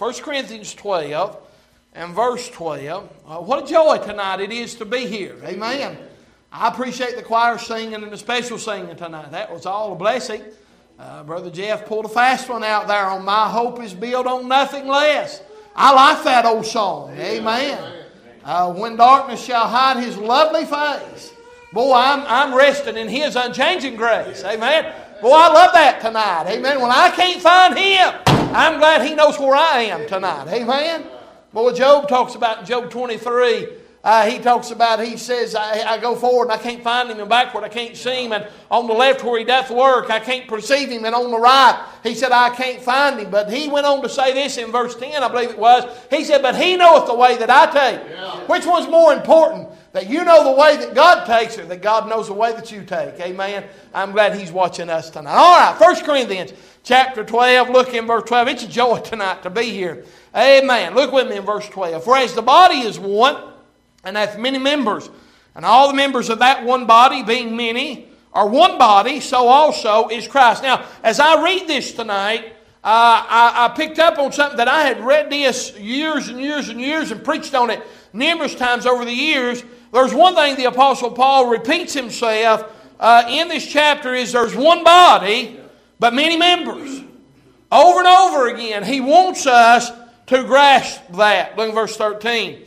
1 Corinthians 12 and verse 12. What a joy tonight it is to be here. Amen. I appreciate the choir singing and the special singing tonight. That was all a blessing. Brother Jeff pulled a fast one out there on My Hope Is Built on Nothing Less. I like that old song. Amen. When darkness shall hide His lovely face. Boy, I'm resting in His unchanging grace. Amen. Boy, I love that tonight. Amen. When I can't find Him, I'm glad He knows where I am tonight. Amen. Boy, Job talks about in Job 23. He talks about, he says, I go forward and I can't find Him, and backward I can't see Him, and on the left where He doth work I can't perceive Him, and on the right he said I can't find Him. But he went on to say this in verse 10, I believe it was. He said, but He knoweth the way that I take. Yeah. Which one's more important? That you know the way that God takes, or that God knows the way that you take? Amen. I'm glad He's watching us tonight. All right, 1 Corinthians chapter 12, look in verse 12. It's a joy tonight to be here. Amen. Look with me in verse 12. For as the body is one, and hath many members, and all the members of that one body, being many, are one body, so also is Christ. Now, as I read this tonight, I picked up on something that I had read this years and years and years and preached on it numerous times over the years. There's one thing the Apostle Paul repeats himself in this chapter is there's one body, but many members. Over and over again, he wants us to grasp that. Look at verse 13.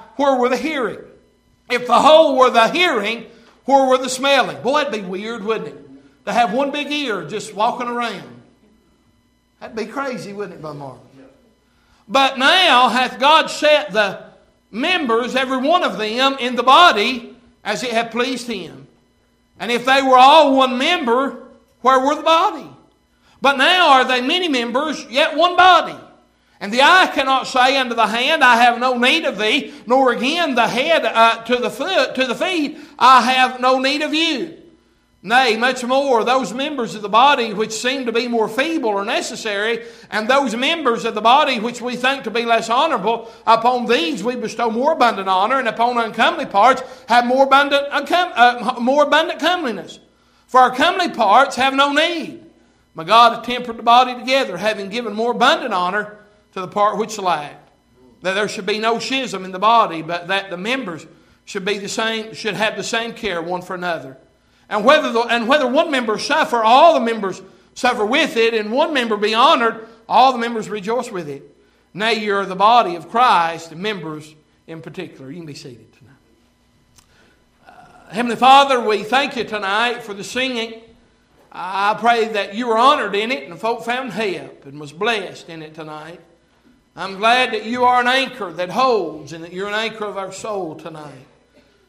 where were the hearing? If the whole were the hearing, where were the smelling? Boy, that'd be weird, wouldn't it? To have one big ear just walking around. That'd be crazy, wouldn't it, Brother Mark? But now hath God set the members, every one of them, in the body as it hath pleased Him. And if they were all one member, where were the body? But now are they many members, yet one body. And the eye cannot say unto the hand, I have no need of thee, nor again the head to the feet, I have no need of you. Nay, much more, those members of the body which seem to be more feeble are necessary, and those members of the body which we think to be less honorable, upon these we bestow more abundant honor, and upon uncomely parts have more abundant comeliness. For our comely parts have no need. But God hath tempered the body together, having given more abundant honor to the part which lacked, that there should be no schism in the body, but that the members should have the same care one for another. And whether one member suffer, all the members suffer with it, and one member be honored, all the members rejoice with it. Nay, you are the body of Christ, and members in particular. You can be seated tonight. Heavenly Father, we thank You tonight for the singing. I pray that You were honored in it, and the folk found help and was blessed in it tonight. I'm glad that You are an anchor that holds, and that You're an anchor of our soul tonight.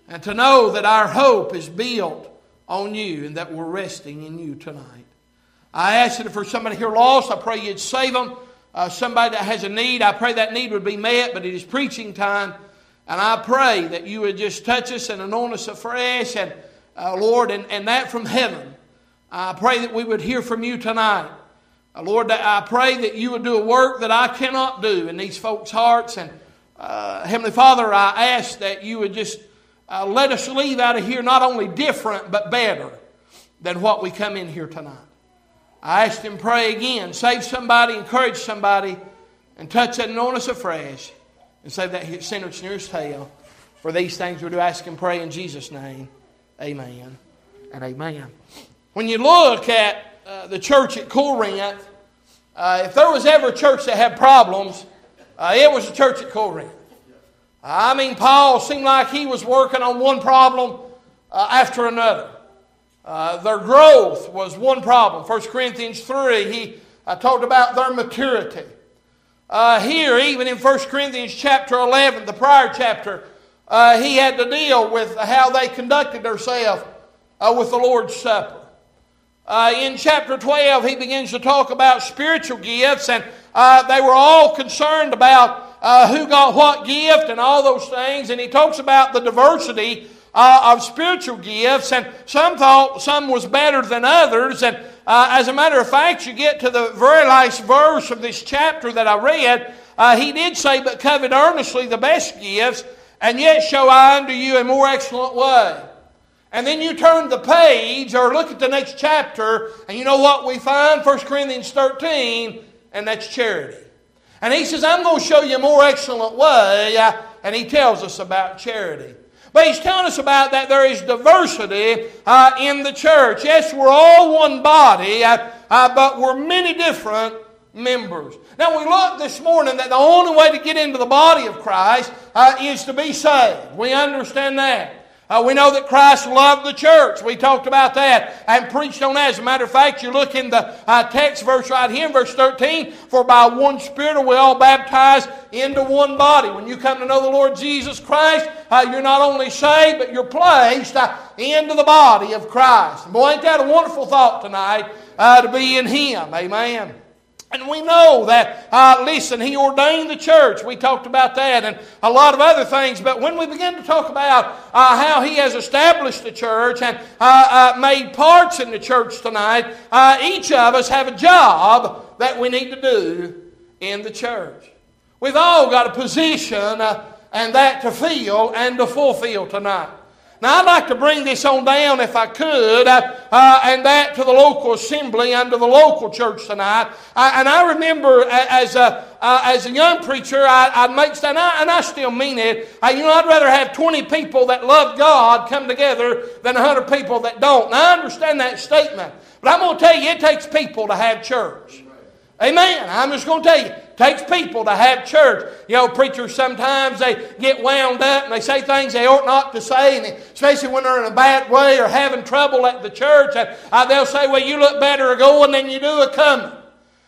And to know that our hope is built on You, and that we're resting in You tonight. I ask that if there's somebody here lost, I pray You'd save them. Somebody that has a need, I pray that need would be met, but it is preaching time. And I pray that You would just touch us and anoint us afresh, and Lord, and that from heaven. I pray that we would hear from You tonight. Lord, I pray that You would do a work that I cannot do in these folks' hearts. And Heavenly Father, I ask that You would just let us leave out of here not only different, but better than what we come in here tonight. I ask and pray again, save somebody, encourage somebody, and touch and anoint us afresh, and save that sinner that's near His tail. For these things we do ask and pray in Jesus' name. Amen and amen. When you look at the church at Corinth, if there was ever a church that had problems, it was the church at Corinth. I mean, Paul seemed like he was working on one problem after another. Their growth was one problem. 1 Corinthians 3, he talked about their maturity. Here, even in 1 Corinthians chapter 11, the prior chapter, he had to deal with how they conducted themselves with the Lord's Supper. In chapter 12, he begins to talk about spiritual gifts, and They were all concerned about who got what gift and all those things. And he talks about the diversity of spiritual gifts, and some thought some was better than others. And as a matter of fact, you get to the very last verse of this chapter that I read. He did say, but covet earnestly the best gifts, and yet show I unto you a more excellent way. And then you turn the page or look at the next chapter, and you know what we find? 1 Corinthians 13, and that's charity. And he says, I'm going to show you a more excellent way, and he tells us about charity. But he's telling us about that there is diversity in the church. Yes, we're all one body, but we're many different members. Now, we looked this morning that the only way to get into the body of Christ is to be saved. We understand that. We know that Christ loved the church. We talked about that and preached on that. As a matter of fact, you look in the text verse right here in verse 13, for by one Spirit are we all baptized into one body. When you come to know the Lord Jesus Christ, you're not only saved, but you're placed into the body of Christ. Boy, ain't that a wonderful thought tonight to be in Him. Amen. And we know that, listen, He ordained the church. We talked about that and a lot of other things. But when we begin to talk about how He has established the church and made parts in the church tonight, each of us have a job that we need to do in the church. We've all got a position and that to fill and to fulfill tonight. Now, I'd like to bring this on down, if I could, and that to the local assembly under the local church tonight. And I remember as a young preacher, I'd make, and I still mean it, I'd rather have 20 people that love God come together than 100 people that don't. And I understand that statement. But I'm going to tell you, it takes people to have church. Amen. I'm just going to tell you, it takes people to have church. You know, preachers sometimes they get wound up and they say things they ought not to say, and especially when they're in a bad way or having trouble at the church. And they'll say, well, you look better going than you do a coming.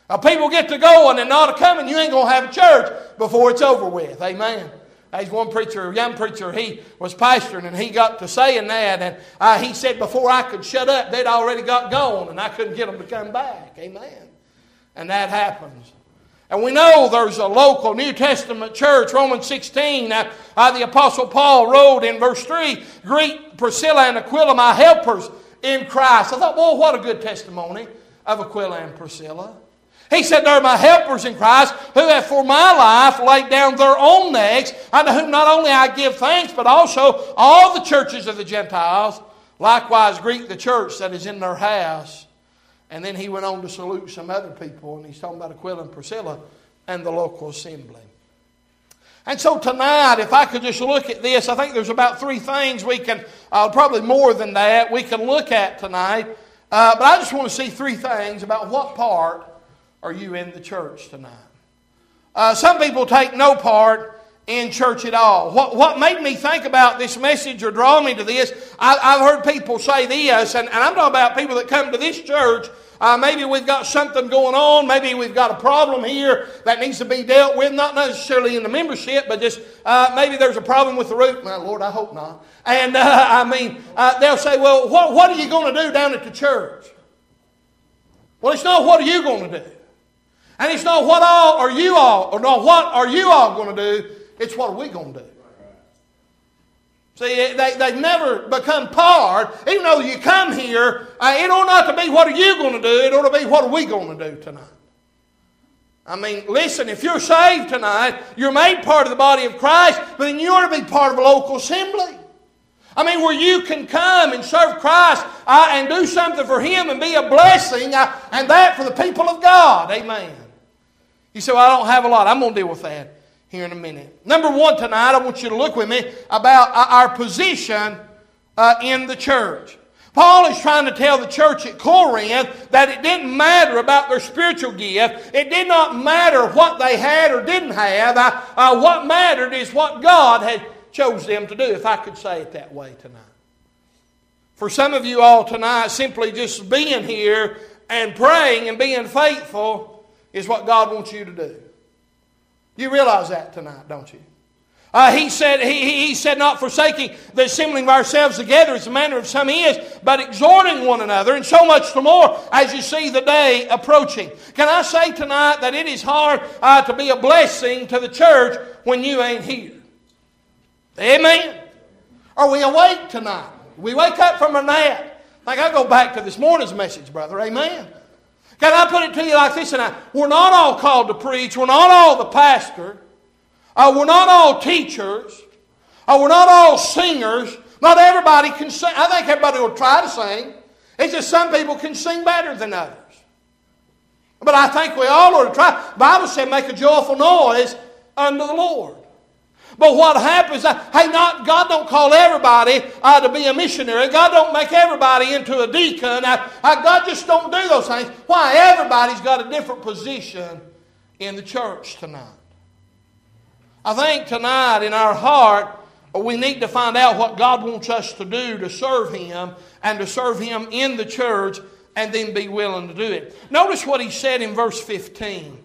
Now, people get to going and not a coming. You ain't going to have a church before it's over with. Amen. There's one preacher, a young preacher, he was pastoring and he got to saying that. And he said, before I could shut up, they'd already got gone and I couldn't get them to come back. Amen. And that happens. And we know there's a local New Testament church, Romans 16, the Apostle Paul wrote in verse 3, greet Priscilla and Aquila, my helpers in Christ. I thought, boy, what a good testimony of Aquila and Priscilla. He said, they're my helpers in Christ, who have for my life laid down their own necks, unto whom not only I give thanks, but also all the churches of the Gentiles. Likewise, greet the church that is in their house. And then he went on to salute some other people. And he's talking about Aquila and Priscilla and the local assembly. And so tonight, if I could just look at this, I think there's about three things we can, probably more than that, we can look at tonight. But I just want to see three things about what part are you in the church tonight. Some people take no part in church at all. What made me think about this message or draw me to this, I've heard people say this, and I'm talking about people that come to this church. Maybe we've got something going on. Maybe we've got a problem here that needs to be dealt with, not necessarily in the membership, but just maybe there's a problem with the roof. My Lord, I hope not. And they'll say, well, what are you going to do down at the church? Well, it's not what are you going to do. And it's not what are you all going to do. It's what are we going to do? See, they've never become part. Even though you come here, it ought not to be what are you going to do. It ought to be what are we going to do tonight. I mean, listen, if you're saved tonight, you're made part of the body of Christ, but then you ought to be part of a local assembly. I mean, where you can come and serve Christ and do something for Him and be a blessing and that for the people of God. Amen. You say, well, I don't have a lot. I'm going to deal with that here in a minute. Number one tonight, I want you to look with me about our position in the church. Paul is trying to tell the church at Corinth that it didn't matter about their spiritual gift. It did not matter what they had or didn't have. What mattered is what God had chose them to do, if I could say it that way tonight. For some of you all tonight, simply just being here and praying and being faithful is what God wants you to do. You realize that tonight, don't you? He said, not forsaking the assembling of ourselves together as the manner of some is, but exhorting one another, and so much the more as you see the day approaching. Can I say tonight that it is hard to be a blessing to the church when you ain't here? Amen? Are we awake tonight? We wake up from a nap. Like I go back to this morning's message, brother. Amen? Can I put it to you like this tonight? We're not all called to preach. We're not all the pastor. We're not all teachers. We're not all singers. Not everybody can sing. I think everybody will try to sing. It's just some people can sing better than others. But I think we all ought to try. The Bible said make a joyful noise unto the Lord. But what happens, God don't call everybody to be a missionary. God don't make everybody into a deacon. God just don't do those things. Why? Everybody's got a different position in the church tonight. I think tonight in our heart, we need to find out what God wants us to do to serve Him and to serve Him in the church and then be willing to do it. Notice what He said in verse 15.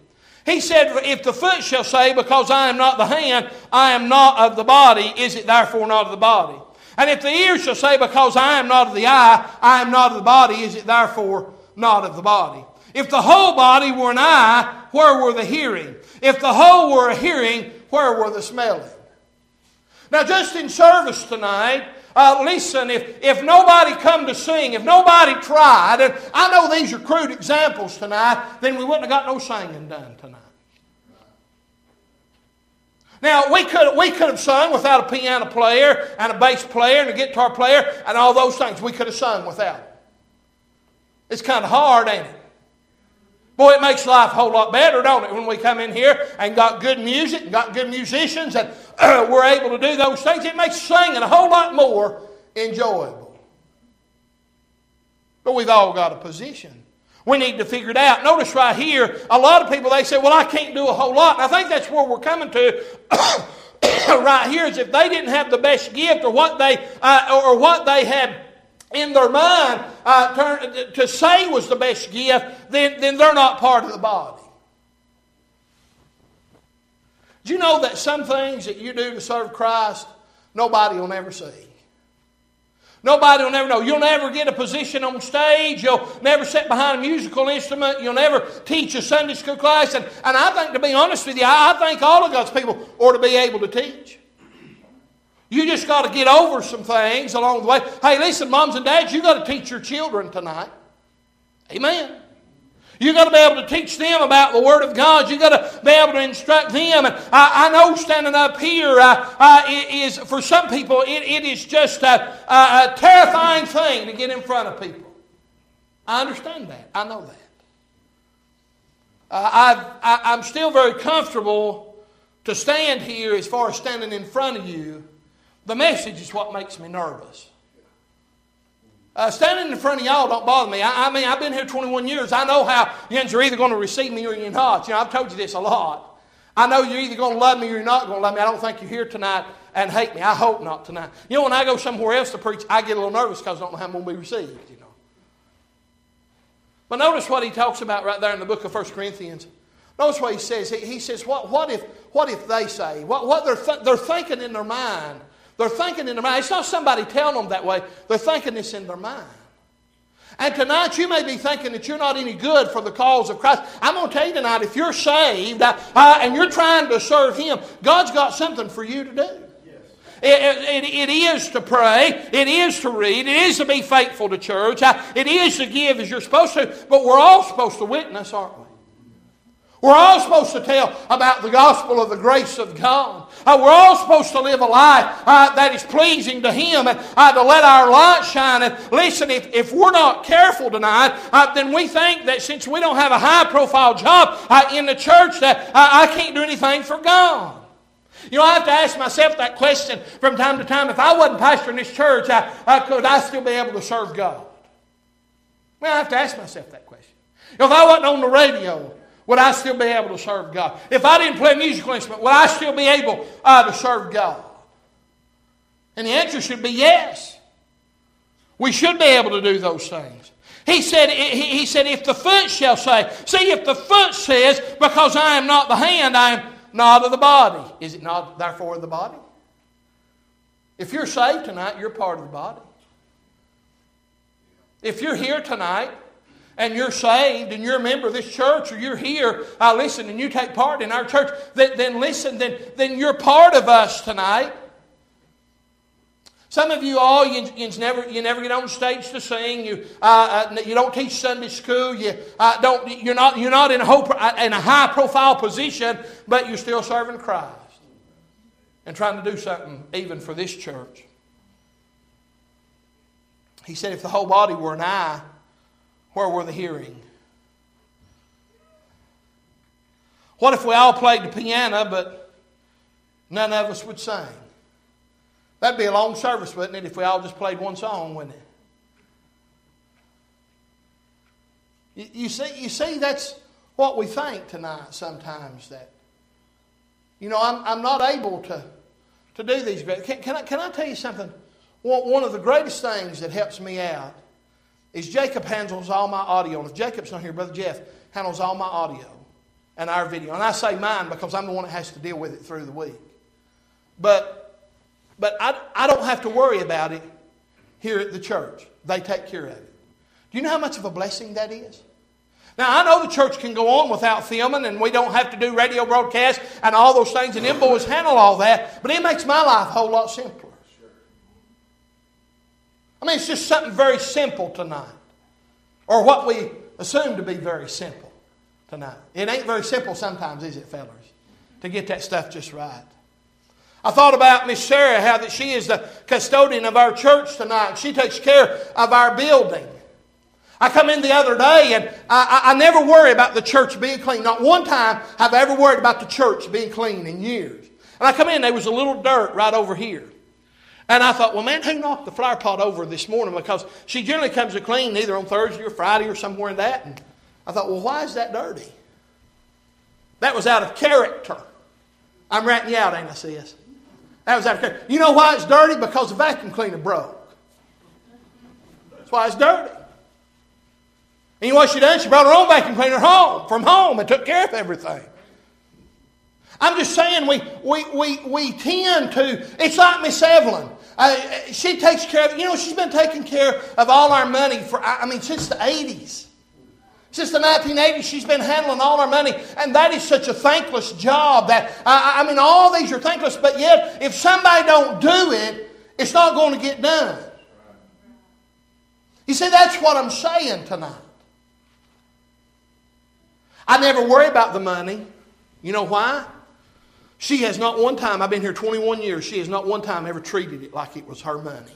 He said, if the foot shall say, because I am not the hand, I am not of the body, is it therefore not of the body? And if the ear shall say, because I am not of the eye, I am not of the body, is it therefore not of the body? If the whole body were an eye, where were the hearing? If the whole were a hearing, where were the smelling? Now just in service tonight, listen, if nobody come to sing, if nobody tried, and I know these are crude examples tonight, then we wouldn't have got no singing done tonight. Now, we could have sung without a piano player and a bass player and a guitar player and all those things. We could have sung without. It's kind of hard, ain't it? Boy, it makes life a whole lot better, don't it, when we come in here and got good music and got good musicians and we're able to do those things. It makes singing a whole lot more enjoyable. But we've all got a position. We need to figure it out. Notice right here, a lot of people, they say, well, I can't do a whole lot. And I think that's where we're coming to right here is if they didn't have the best gift or what they had in their mind to say was the best gift, then they're not part of the body. Do you know that some things that you do to serve Christ, nobody will never see? Nobody will never know. You'll never get a position on stage. You'll never sit behind a musical instrument. You'll never teach a Sunday school class. And I think, to be honest with you, I think all of God's people ought to be able to teach. You just got to get over some things along the way. Hey, listen, moms and dads, you got to teach your children tonight. Amen. You got to be able to teach them about the Word of God. You got to be able to instruct them. And I know standing up here is, for some people, it is just a terrifying thing to get in front of people. I understand that. I know that. I'm still very comfortable to stand here as far as standing in front of you. The message is what makes me nervous. Standing in front of y'all don't bother me. I mean, I've been here 21 years. I know how you're either going to receive me or you're not. You know, I've told you this a lot. I know you're either going to love me or you're not going to love me. I don't think you're here tonight and hate me. I hope not tonight. You know, when I go somewhere else to preach, I get a little nervous because I don't know how I'm going to be received, you know. But notice what he talks about right there in the book of 1 Corinthians. Notice what he says. He says, what if they say? What they're thinking in their mind. They're thinking in their mind. It's not somebody telling them that way. They're thinking this in their mind. And tonight you may be thinking that you're not any good for the cause of Christ. I'm going to tell you tonight, if you're saved and you're trying to serve Him, God's got something for you to do. It is to pray. It is to read. It is to be faithful to church. It is to give as you're supposed to. But we're all supposed to witness, aren't we? We're all supposed to tell about the gospel of the grace of God. We're all supposed to live a life that is pleasing to Him and to let our light shine. And listen, if we're not careful tonight, then we think that since we don't have a high-profile job in the church that I can't do anything for God. You know, I have to ask myself that question from time to time. If I wasn't pastoring this church, could I still be able to serve God? Well, I have to ask myself that question. You know, if I wasn't on the radio, would I still be able to serve God? If I didn't play a musical instrument, would I still be able to serve God? And the answer should be yes. We should be able to do those things. He said, if the foot shall say, see, if the foot says, because I am not the hand, I am not of the body. Is it not therefore of the body? If you're saved tonight, you're part of the body. If you're here tonight and you're saved and you're a member of this church, or you're here, listen, and you take part in our church, then you're part of us tonight. Some of you all, you never get on stage to sing. You don't teach Sunday school. You're not in a high profile position, but you're still serving Christ and trying to do something even for this church. He said, "If the whole body were an eye, where were the hearing?" What if we all played the piano, but none of us would sing? That'd be a long service, wouldn't it, if we all just played one song, wouldn't it? You see, that's what we think tonight sometimes, that, I'm not able to do these great. Can I tell you something? One of the greatest things that helps me out is Jacob handles all my audio. And if Jacob's not here, Brother Jeff handles all my audio and our video. And I say mine because I'm the one that has to deal with it through the week. But I don't have to worry about it here at the church. They take care of it. Do you know how much of a blessing that is? Now, I know the church can go on without filming, and we don't have to do radio broadcasts and all those things, and them boys handle all that, but it makes my life a whole lot simpler. I mean, it's just something very simple tonight, or what we assume to be very simple tonight. It ain't very simple sometimes, is it, fellas, to get that stuff just right? I thought about Miss Sarah, how that she is the custodian of our church tonight. She takes care of our building. I come in the other day, and I never worry about the church being clean. Not one time have I ever worried about the church being clean in years. And I come in, there was a little dirt right over here. And I thought, well, man, who knocked the flower pot over this morning? Because she generally comes to clean either on Thursday or Friday or somewhere in that. And I thought, well, why is that dirty? That was out of character. I'm ratting you out, ain't I, sis? That was out of character. You know why it's dirty? Because the vacuum cleaner broke. That's why it's dirty. And you know what she done? She brought her own vacuum cleaner home from home and took care of everything. I'm just saying we tend to, it's like Miss Evelyn. She takes care of, she's been taking care of all our money for, since the 80s. Since the 1980s, she's been handling all our money. And that is such a thankless job that, all these are thankless, but yet if somebody don't do it, it's not going to get done. You see, that's what I'm saying tonight. I never worry about the money. You know why? She has not one time, I've been here 21 years, she has not one time ever treated it like it was her money.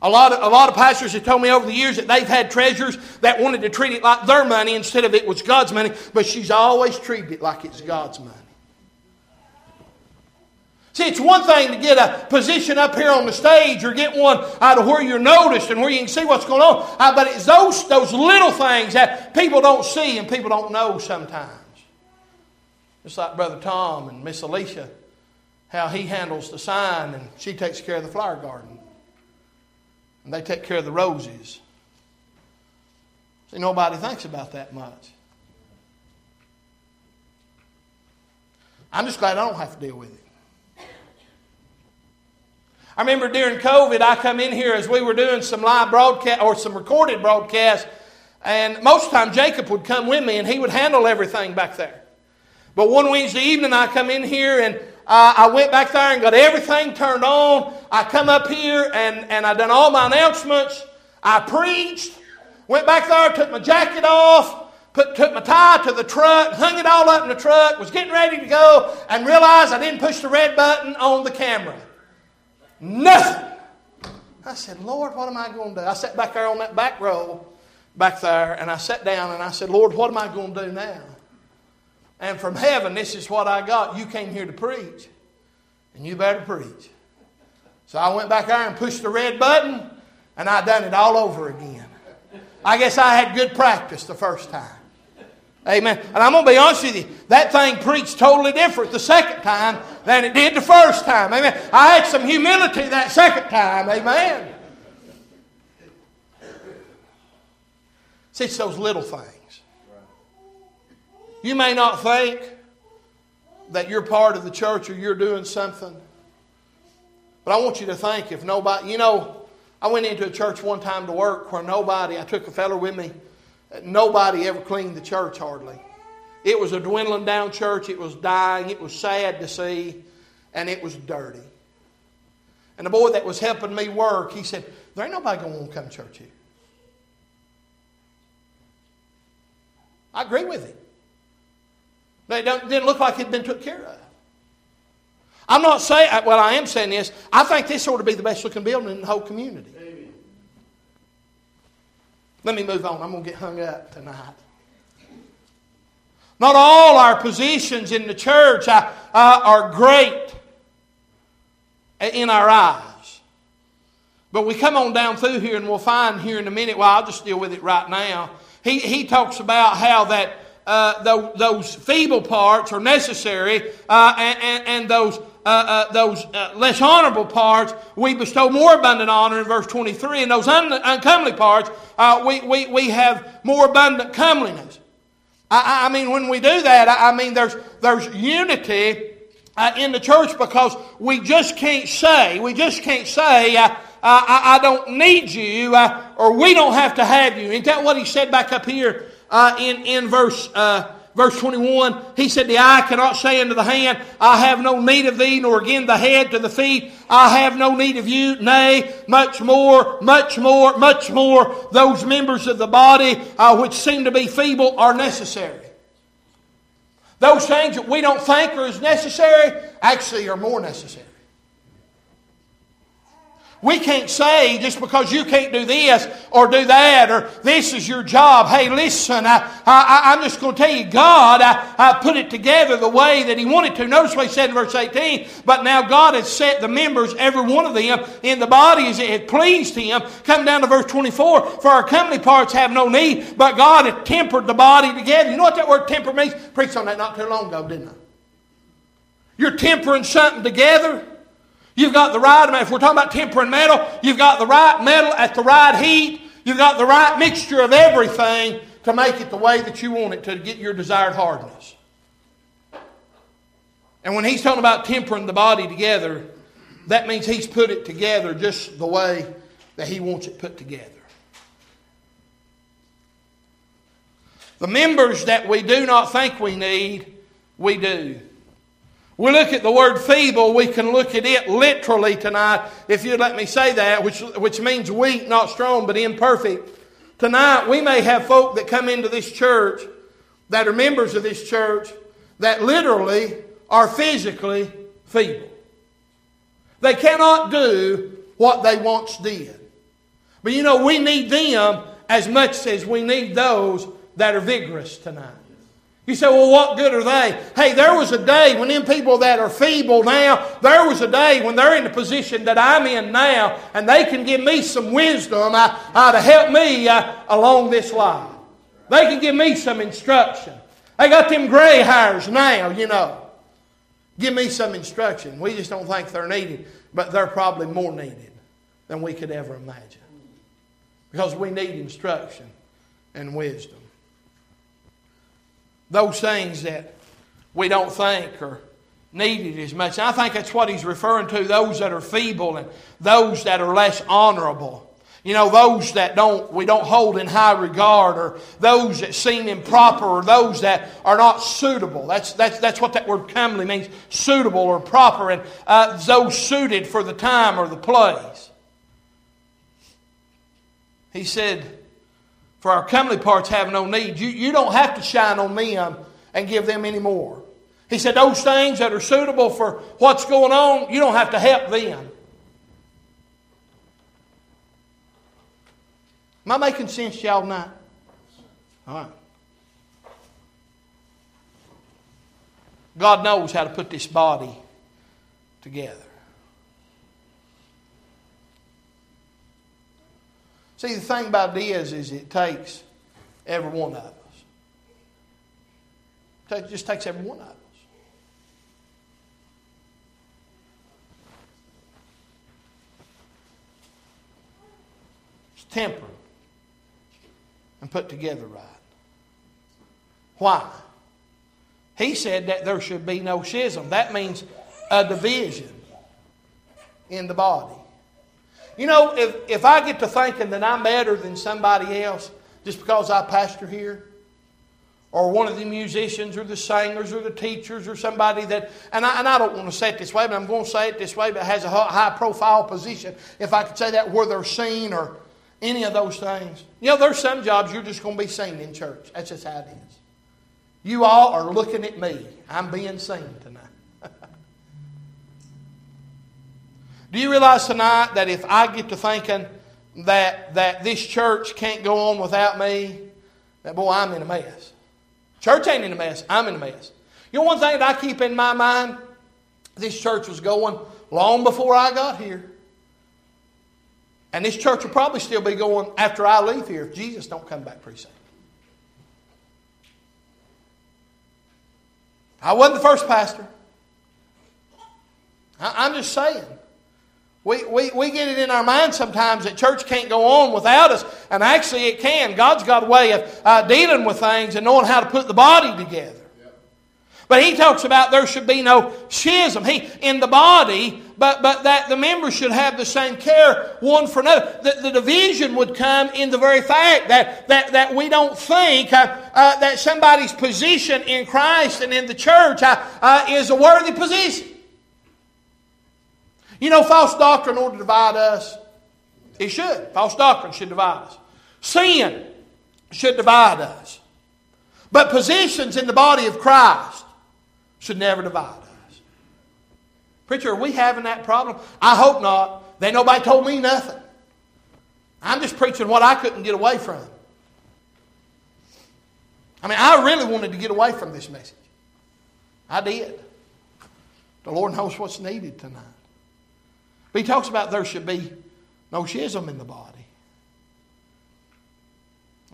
A lot of pastors have told me over the years that they've had treasurers that wanted to treat it like their money instead of it was God's money, but she's always treated it like it's God's money. See, it's one thing to get a position up here on the stage or get one out of where you're noticed and where you can see what's going on, but it's those little things that people don't see and people don't know sometimes. Just like Brother Tom and Miss Alicia, how he handles the sign and she takes care of the flower garden. And they take care of the roses. See, nobody thinks about that much. I'm just glad I don't have to deal with it. I remember during COVID, I come in here as we were doing some live broadcast or some recorded broadcast, and most of the time Jacob would come with me and he would handle everything back there. But one Wednesday evening I come in here and I went back there and got everything turned on. I come up here and I done all my announcements. I preached, went back there, took my jacket off, took my tie to the truck, hung it all up in the truck, was getting ready to go, and realized I didn't push the red button on the camera. Nothing. I said, Lord, what am I going to do? I sat back there on that back row back there and I sat down and I said, Lord, what am I going to do now? And from heaven, this is what I got. You came here to preach, and you better preach. So I went back there and pushed the red button, and I done it all over again. I guess I had good practice the first time. Amen. And I'm going to be honest with you, that thing preached totally different the second time than it did the first time. Amen. I had some humility that second time. Amen. See, it's those little things. You may not think that you're part of the church or you're doing something. But I want you to think if nobody, I went into a church one time to work where I took a fella with me, nobody ever cleaned the church hardly. It was a dwindling down church. It was dying. It was sad to see. And it was dirty. And the boy that was helping me work, he said, there ain't nobody going to want to come to church here. I agree with him. It didn't look like it'd been took care of. I'm not saying, well, I am saying this. I think this ought to be the best looking building in the whole community. Amen. Let me move on. I'm going to get hung up tonight. Not all our positions in the church are great in our eyes. But we come on down through here and we'll find here in a minute, well, I'll just deal with it right now. He talks about how that those feeble parts are necessary and those less honorable parts we bestow more abundant honor in verse 23. And those uncomely parts we have more abundant comeliness. I mean, when we do that, I mean, there's unity in the church because we just can't say, I don't need you, or we don't have to have you. Isn't that what he said back up here in verse 21? He said, the eye cannot say unto the hand, I have no need of thee, nor again the head to the feet, I have no need of you. Nay, much more, those members of the body which seem to be feeble are necessary. Those things that we don't think are as necessary actually are more necessary. We can't say just because you can't do this or do that or this is your job. Hey, listen, I'm just going to tell you, God, I put it together the way that He wanted to. Notice what He said in verse 18. But now God has set the members, every one of them, in the body as it had pleased Him. Come down to verse 24. For our comely parts have no need, but God hath tempered the body together. You know what that word temper means? I preached on that not too long ago, didn't I? You're tempering something together. You've got the right amount. If we're talking about tempering metal, you've got the right metal at the right heat. You've got the right mixture of everything to make it the way that you want it to get your desired hardness. And when he's talking about tempering the body together, that means he's put it together just the way that he wants it put together. The members that we do not think we need, we do. We look at the word feeble, we can look at it literally tonight, if you'd let me say that, which means weak, not strong, but imperfect. Tonight, we may have folk that come into this church that are members of this church that literally are physically feeble. They cannot do what they once did. But you know, we need them as much as we need those that are vigorous tonight. You say, well, what good are they? Hey, there was a day when them people that are feeble now, there was a day when they're in the position that I'm in now, and they can give me some wisdom to help me along this line. They can give me some instruction. They got them gray hairs now, Give me some instruction. We just don't think they're needed, but they're probably more needed than we could ever imagine. Because we need instruction and wisdom. Those things that we don't think are needed as much. And I think that's what he's referring to, those that are feeble and those that are less honorable. Those that we don't hold in high regard, or those that seem improper, or those that are not suitable. That's what that word comely means, suitable or proper, and those suited for the time or the place. He said, for our comely parts have no need. You don't have to shine on them and give them any more. He said those things that are suitable for what's going on, you don't have to help them. Am I making sense to y'all tonight? All right. God knows how to put this body together. See, the thing about it is it takes every one of us. It just takes every one of us. It's tempered and put together right. Why? He said that there should be no schism. That means a division in the body. You know, if I get to thinking that I'm better than somebody else just because I pastor here, or one of the musicians or the singers or the teachers or somebody that, and I don't want to say it this way, but I'm going to say it this way, but has a high profile position, if I could say that, where they're seen or any of those things. You know, there's some jobs you're just going to be seen in church. That's just how it is. You all are looking at me. I'm being seen tonight. Do you realize tonight that if I get to thinking that this church can't go on without me, that boy, I'm in a mess. Church ain't in a mess. I'm in a mess. You know, one thing that I keep in my mind, this church was going long before I got here. And this church will probably still be going after I leave here if Jesus don't come back pretty soon. I wasn't the first pastor. I'm just saying. We get it in our mind sometimes that church can't go on without us. And actually it can. God's got a way of dealing with things and knowing how to put the body together. But he talks about there should be no schism in the body, but that the members should have the same care one for another. The division would come in the very fact that we don't think that somebody's position in Christ and in the church is a worthy position. You know, false doctrine ought to divide us. It should. False doctrine should divide us. Sin should divide us. But positions in the body of Christ should never divide us. Preacher, are we having that problem? I hope not. Then nobody told me nothing. I'm just preaching what I couldn't get away from. I mean, I really wanted to get away from this message. I did. The Lord knows what's needed tonight. But he talks about there should be no schism in the body.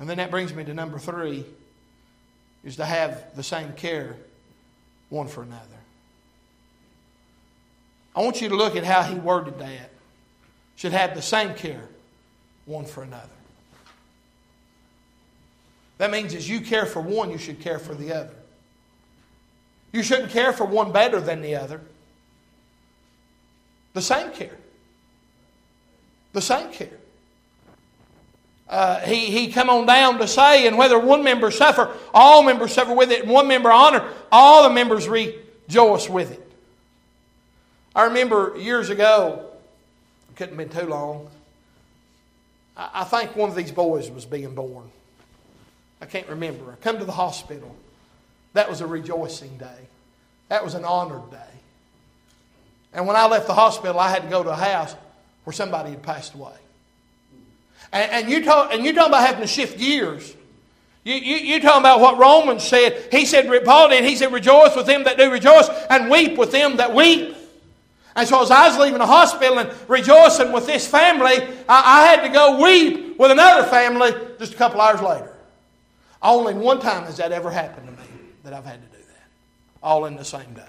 And then that brings me to number 3, is to have the same care one for another. I want you to look at how he worded that. Should have the same care one for another. That means as you care for one, you should care for the other. You shouldn't care for one better than the other. The same care. The same care. He come on down to say, and whether one member suffer, all members suffer with it, and one member honor, all the members rejoice with it. I remember years ago, it couldn't have been too long, I think one of these boys was being born. I can't remember. I come to the hospital. That was a rejoicing day. That was an honored day. And when I left the hospital, I had to go to a house where somebody had passed away. And you talking about having to shift gears. You talking about what Romans said. He said, Paul did, he said, rejoice with them that do rejoice and weep with them that weep. And so as I was leaving the hospital and rejoicing with this family, I had to go weep with another family just a couple hours later. Only one time has that ever happened to me that I've had to do that. All in the same day.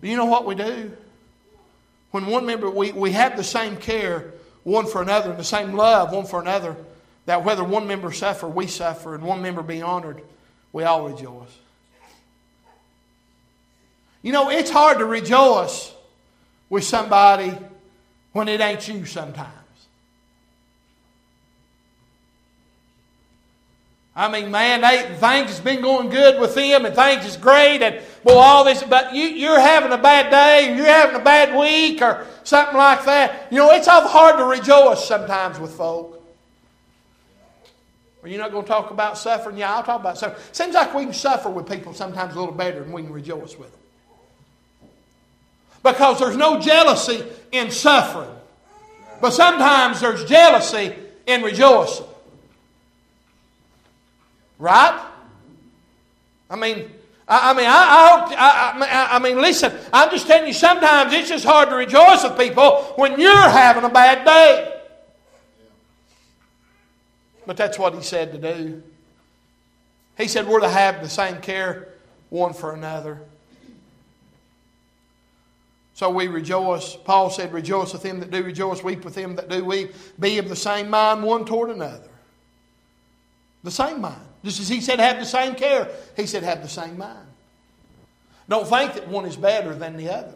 Do you know what we do? When one member, we have the same care one for another and the same love one for another, that whether one member suffer, we suffer, and one member be honored, we all rejoice. You know, it's hard to rejoice with somebody when it ain't you sometimes. I mean, man, things has been going good with them and things is great and boy, all this, but you're having a bad day, you're having a bad week or something like that. You know, it's hard to rejoice sometimes with folk. Are you not going to talk about suffering? Yeah, I'll talk about suffering. Seems like we can suffer with people sometimes a little better than we can rejoice with them. Because there's no jealousy in suffering. But sometimes there's jealousy in rejoicing. Right? Listen, I'm just telling you, sometimes it's just hard to rejoice with people when you're having a bad day. But that's what he said to do. He said we're to have the same care one for another. So we rejoice. Paul said, rejoice with them that do rejoice, weep with them that do weep. Be of the same mind one toward another. The same mind. Just as he said, have the same care, he said, have the same mind. Don't think that one is better than the other.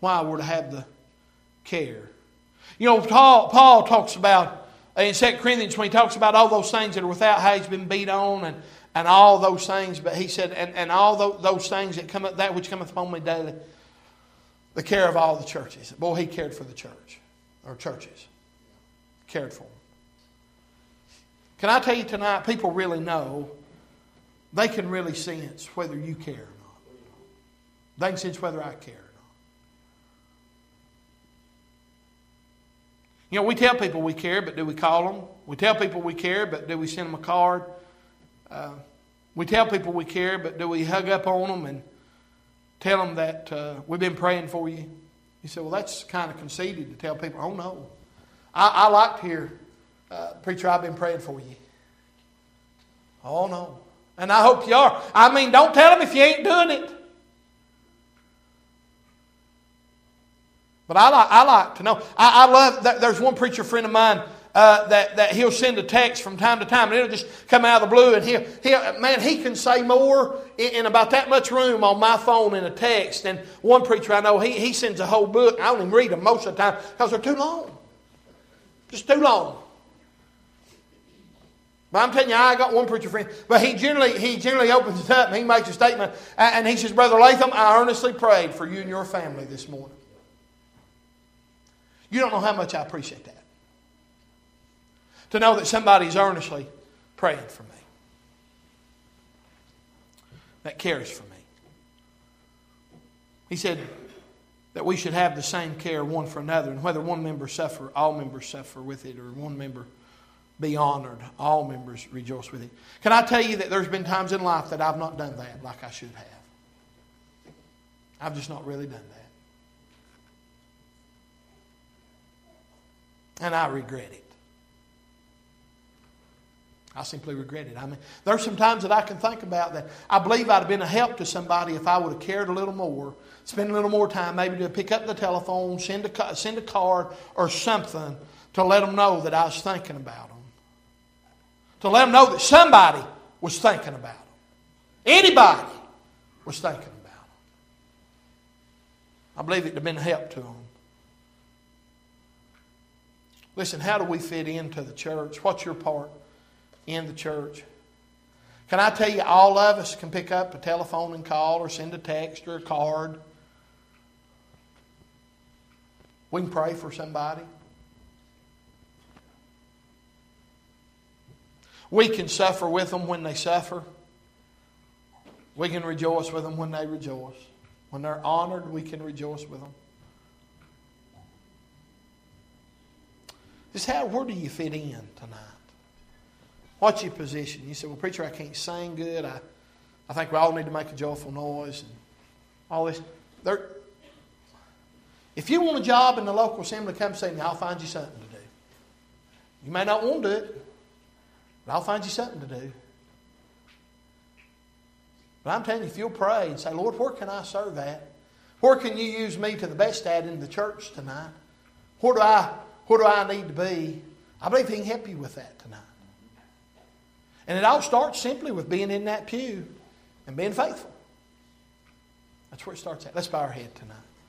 Why we're to have the care. You know, Paul talks about, in 2 Corinthians, when he talks about all those things that are without, how he's been beat on and all those things, but he said, and all those things that come up, that which cometh upon me daily, the care of all the churches. Boy, he cared for the church, or churches. Cared for them. Can I tell you tonight, people really know, they can really sense whether you care or not. They can sense whether I care or not. You know, we tell people we care, but do we call them? We tell people we care, but do we send them a card? We tell people we care, but do we hug up on them and tell them that we've been praying for you? You say, well, that's kind of conceited to tell people, oh, no. I like to hear, preacher, I've been praying for you. Oh, no. And I hope you are. I mean, don't tell them if you ain't doing it. But I like to know. I love that there's one preacher friend of mine that he'll send a text from time to time, and it'll just come out of the blue, and he can say more in about that much room on my phone in a text. And one preacher I know, he sends a whole book. I don't even read them most of the time because they're too long. Just too long. But I'm telling you, I got one preacher friend. But he generally opens it up and he makes a statement. And he says, Brother Latham, I earnestly prayed for you and your family this morning. You don't know how much I appreciate that. To know that somebody's earnestly praying for me. That cares for me. He said that we should have the same care one for another. And whether one member suffer, all members suffer with it. Or one member be honored, all members rejoice with it. Can I tell you that there's been times in life that I've not done that like I should have. I've just not really done that. And I regret it. I simply regret it. I mean, there's some times that I can think about that I believe I'd have been a help to somebody if I would have cared a little more, spend a little more time, maybe to pick up the telephone, send a card or something to let them know that I was thinking about them. To let them know that somebody was thinking about them. Anybody was thinking about them. I believe it would have been a help to them. Listen, how do we fit into the church? What's your part in the church? Can I tell you, all of us can pick up a telephone and call or send a text or a card. We can pray for somebody. We can suffer with them when they suffer. We can rejoice with them when they rejoice. When they're honored, we can rejoice with them. Just where do you fit in tonight? What's your position? You say, well, preacher, I can't sing good. I think we all need to make a joyful noise and all this. If you want a job in the local assembly, come see me. I'll find you something to do. You may not want to do it, but I'll find you something to do. But I'm telling you, if you'll pray and say, Lord, where can I serve at? Where can you use me to the best at in the church tonight? Where do I need to be? I believe He can help you with that tonight. And it all starts simply with being in that pew and being faithful. That's where it starts at. Let's bow our head tonight.